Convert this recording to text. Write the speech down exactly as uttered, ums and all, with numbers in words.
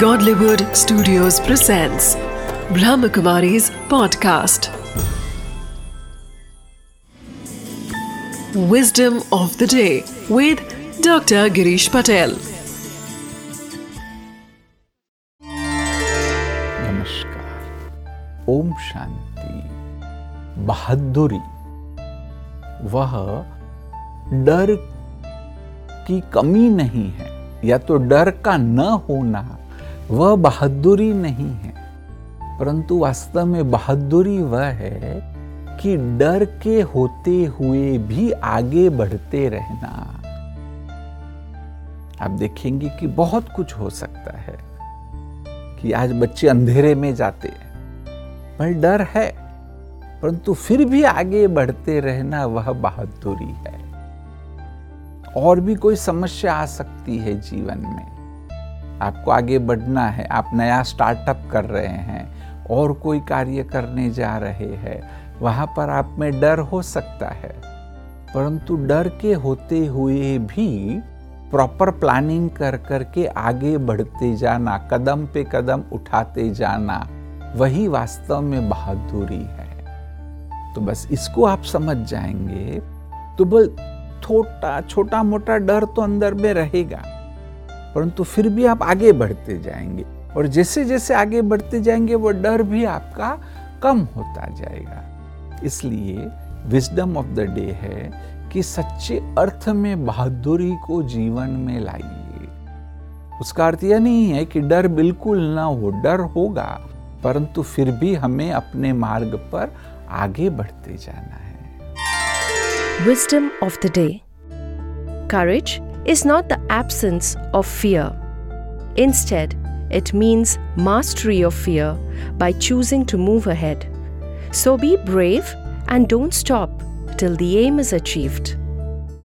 Godlywood Studios presents Brahma Kumari's podcast Wisdom of the Day with Doctor Girish Patel। नमस्कार, ओम शांति। बहादुरी वह डर की कमी नहीं है, या तो डर का न होना वह बहादुरी नहीं है, परंतु वास्तव में बहादुरी वह है कि डर के होते हुए भी आगे बढ़ते रहना। आप देखेंगे कि बहुत कुछ हो सकता है कि आज बच्चे अंधेरे में जाते हैं पर डर है, परंतु फिर भी आगे बढ़ते रहना वह बहादुरी है। और भी कोई समस्या आ सकती है जीवन में, आपको आगे बढ़ना है, आप नया स्टार्टअप कर रहे हैं और कोई कार्य करने जा रहे हैं, वहाँ पर आप में डर हो सकता है, परंतु डर के होते हुए भी प्रॉपर प्लानिंग कर कर के आगे बढ़ते जाना, कदम पे कदम उठाते जाना, वही वास्तव में बहादुरी है। तो बस इसको आप समझ जाएंगे तो बल छोटा छोटा मोटा डर तो अंदर में रहेगा, परंतु फिर भी आप आगे बढ़ते जाएंगे और जैसे जैसे आगे बढ़ते जाएंगे वो डर भी आपका कम होता जाएगा। इसलिए विजडम ऑफ द डे है कि सच्चे अर्थ में बहादुरी को जीवन में लाइए। उसका अर्थ यह नहीं है कि डर बिल्कुल ना हो, डर होगा, परंतु फिर भी हमें अपने मार्ग पर आगे बढ़ते जाना है। Wisdom of the Day. Courage is not the absence of fear. Instead, it means mastery of fear by choosing to move ahead. So be brave and don't stop till the aim is achieved.